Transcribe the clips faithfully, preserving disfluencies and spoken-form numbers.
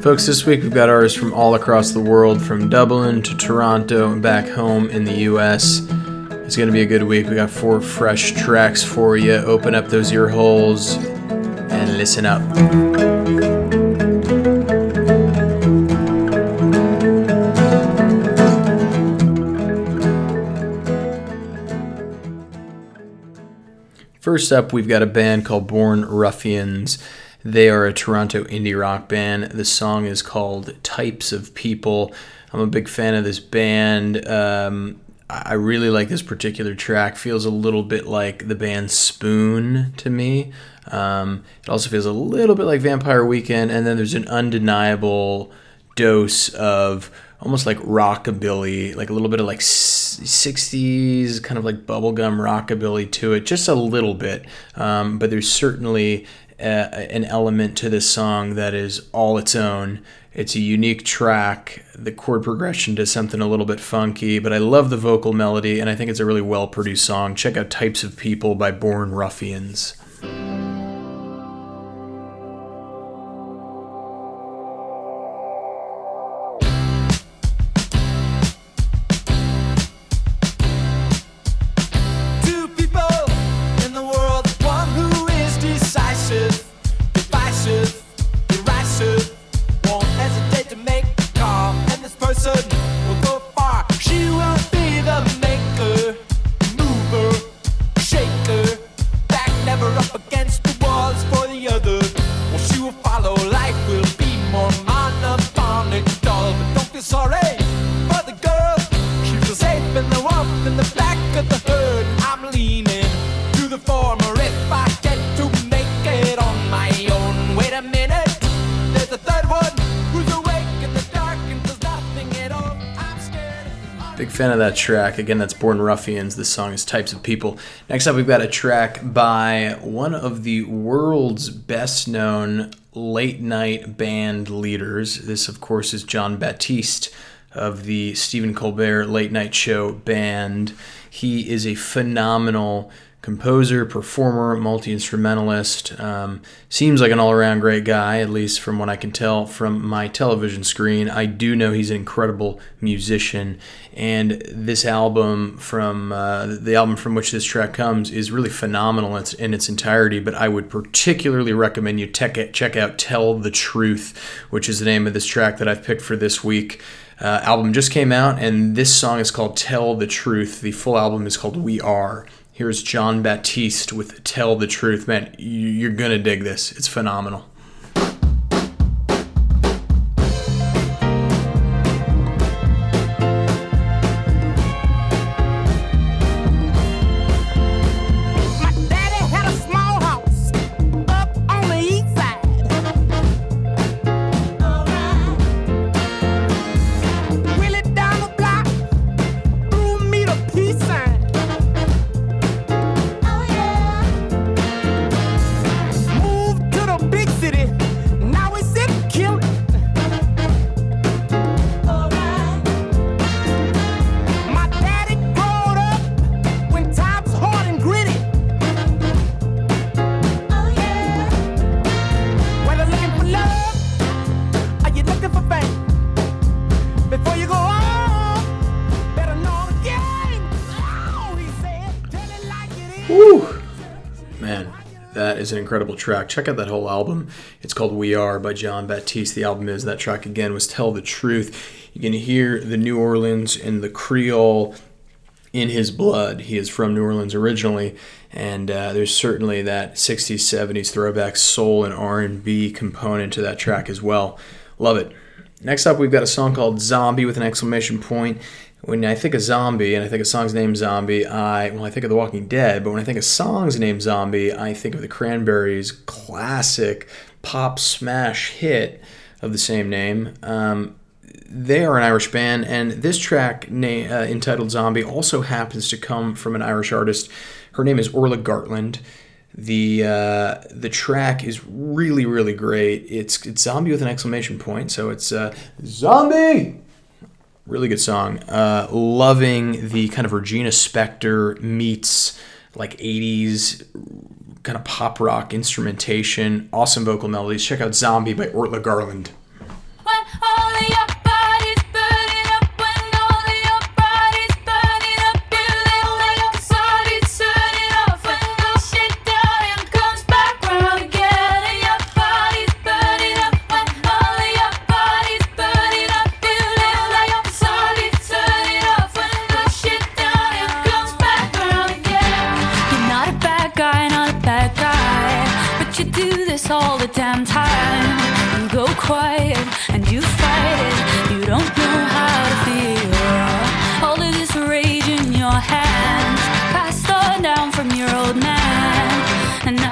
Folks, this week we've got artists from all across the world, from Dublin to Toronto and back home in the U S. It's going to be a good week. We got four fresh tracks for you. Open up those ear holes and listen up. First up, we've got a band called Born Ruffians. They are a Toronto indie rock band. The song is called Types of People. I'm a big fan of this band. Um, I really like this particular track. Feels a little bit like the band Spoon to me. Um, it also feels a little bit like Vampire Weekend. And then there's an undeniable dose of almost like rockabilly, like a little bit of like sixties, kind of like bubblegum rockabilly to it, just a little bit. Um, but there's certainly Uh, an element to this song that is all its own. It's a unique track. The chord progression does something a little bit funky, but I love the vocal melody, and I think it's a really well-produced song. Check out Types of People by Born Ruffians. Fan of that track. Again, that's Born Ruffians. This song is Types of People. Next up, we've got a track by one of the world's best known late night band leaders. This, of course, is Jon Batiste of the Stephen Colbert Late Night Show band. He is a phenomenal composer, performer, multi-instrumentalist. Um, seems like an all-around great guy, at least from what I can tell from my television screen. I do know he's an incredible musician, and this album from uh, the album from which this track comes is really phenomenal in its, in its entirety, but I would particularly recommend you te- check out Tell the Truth, which is the name of this track that I've picked for this week. Uh, album just came out, and this song is called Tell the Truth. The full album is called We Are. Here's Jon Batiste with Tell the Truth. Man, you're going to dig this. It's phenomenal. An incredible track. Check out that whole album. It's called We Are by Jon Batiste. The album is, that track again was Tell the Truth. You can hear the New Orleans and the Creole in his blood. He is from New Orleans originally, and uh, there's certainly that sixties, seventies throwback soul and R and B component to that track as well. Love it. Next up, we've got a song called Zombie with an exclamation point. When I think of zombie, and I think of songs named Zombie, I, well, I think of The Walking Dead, but when I think of songs named Zombie, I think of the Cranberries' classic pop smash hit of the same name. Um, they are an Irish band, and this track na- uh, entitled Zombie also happens to come from an Irish artist. Her name is Orla Gartland. The uh, the track is really, really great. It's, it's Zombie with an exclamation point, so it's uh, Zombie! Really good song. Uh, loving the kind of Regina Spektor meets like eighties kind of pop rock instrumentation. Awesome vocal melodies. Check out Zombie by Orla Gartland.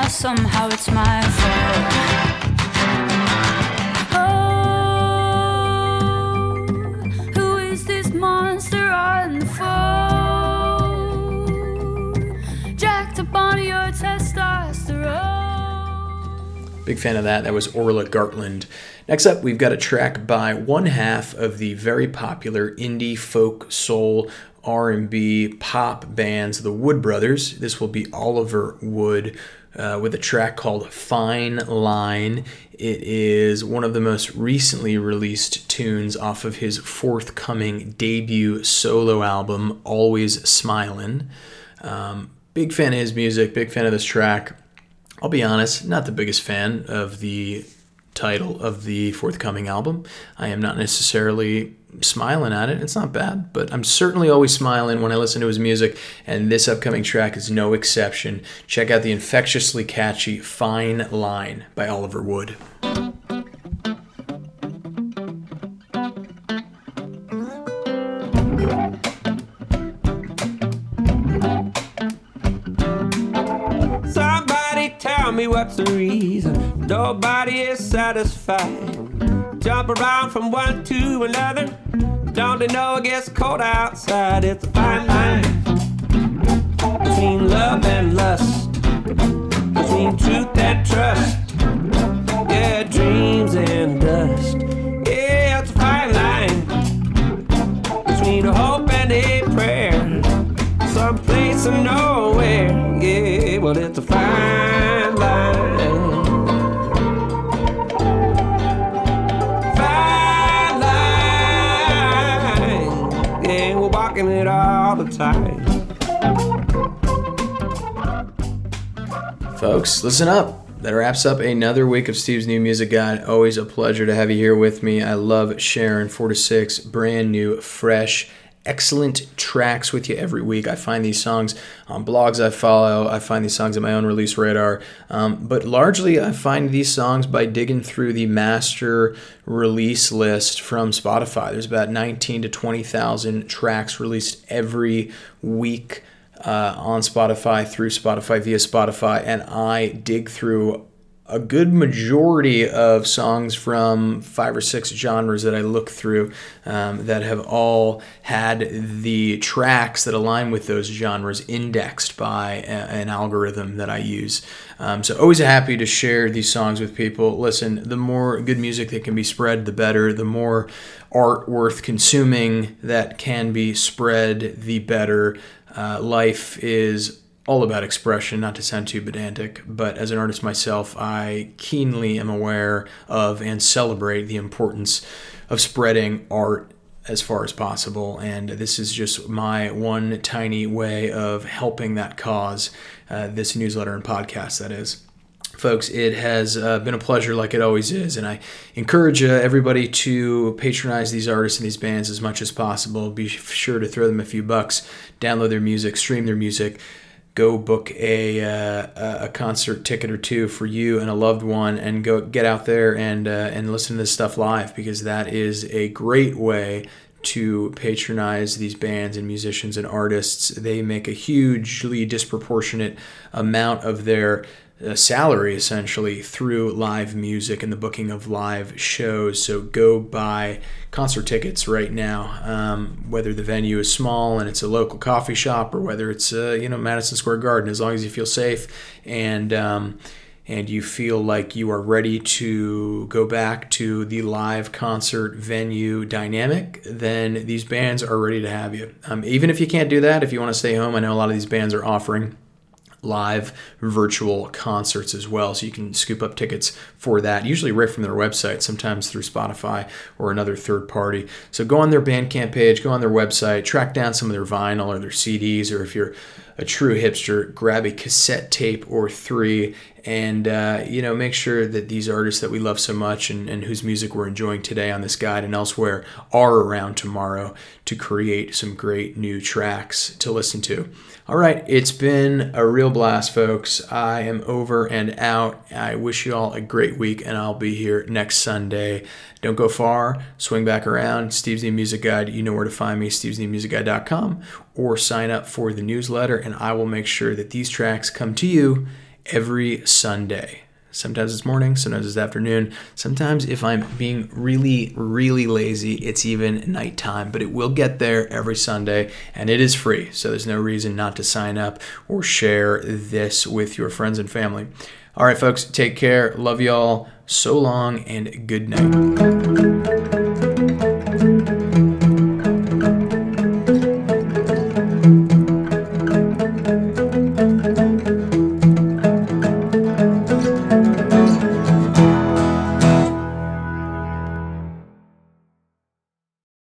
Somehow it's my fault. Oh, who is this monster on the phone? Jacked up on your testosterone. Big fan of that. That was Orla Gartland. Next up, we've got a track by one half of the very popular indie folk soul R and B pop bands, the Wood Brothers. This will be Oliver Wood uh, with a track called Fine Line. It is one of the most recently released tunes off of his forthcoming debut solo album, Always Smilin'. Um, big fan of his music, big fan of this track. I'll be honest, not the biggest fan of the title of the forthcoming album. I am not necessarily smiling at it. It's not bad, but I'm certainly always smiling when I listen to his music, and this upcoming track is no exception. Check out the infectiously catchy Fine Line by Oliver Wood. Somebody tell me what's the reason nobody is satisfied. Jump around from one to another. Don't they know it gets cold outside? It's a fine line between love and lust, between truth and trust, yeah, dreams and dust. Yeah, it's a fine line between hope and a prayer, someplace and nowhere. Yeah, well, it's a fine line. It all the time. Folks, listen up. That wraps up another week of Steve's New Music Guide. Always a pleasure to have you here with me. I love sharing four to six brand new, fresh, excellent tracks with you every week. I find these songs on blogs I follow. I find these songs at my own release radar. Um, but largely, I find these songs by digging through the master release list from Spotify. There's about nineteen to twenty thousand tracks released every week uh, on Spotify, through Spotify, via Spotify. And I dig through a good majority of songs from five or six genres that I look through um, that have all had the tracks that align with those genres indexed by a- an algorithm that I use. Um, so always happy to share these songs with people. Listen, the more good music that can be spread, the better. The more art worth consuming that can be spread, the better. Uh, life is all about expression, not to sound too pedantic, but as an artist myself, I keenly am aware of and celebrate the importance of spreading art as far as possible, and this is just my one tiny way of helping that cause, uh, this newsletter and podcast, that is. Folks, it has uh, been a pleasure, like it always is, and I encourage uh, everybody to patronize these artists and these bands as much as possible. Be sure to throw them a few bucks, download their music, stream their music, go book a uh, a concert ticket or two for you and a loved one, and go get out there and uh, and listen to this stuff live, because that is a great way to patronize these bands and musicians and artists. They make a hugely disproportionate amount of their a salary essentially through live music and the booking of live shows. So go buy concert tickets right now, um, whether the venue is small and it's a local coffee shop or whether it's uh, you know Madison Square Garden. As long as you feel safe and um, and you feel like you are ready to go back to the live concert venue dynamic, then these bands are ready to have you. Um, even if you can't do that, if you want to stay home, I know a lot of these bands are offering live virtual concerts as well, so you can scoop up tickets for that, usually right from their website, sometimes through Spotify or another third party. So go on their Bandcamp page, go on their website, track down some of their vinyl or their C Ds, or if you're a true hipster, grab a cassette tape or three, and uh, you know, make sure that these artists that we love so much and, and whose music we're enjoying today on this guide and elsewhere are around tomorrow to create some great new tracks to listen to. All right, it's been a real blast, folks. I am over and out. I wish you all a great week, and I'll be here next Sunday. Don't go far. Swing back around. Steve's New Music Guide. You know where to find me, steves new music guide dot com, or sign up for the newsletter, and I will make sure that these tracks come to you every Sunday. Sometimes it's morning, sometimes it's afternoon. Sometimes if I'm being really, really lazy, it's even nighttime, but it will get there every Sunday, and it is free. So there's no reason not to sign up or share this with your friends and family. All right, folks, take care. Love y'all. So long and good night.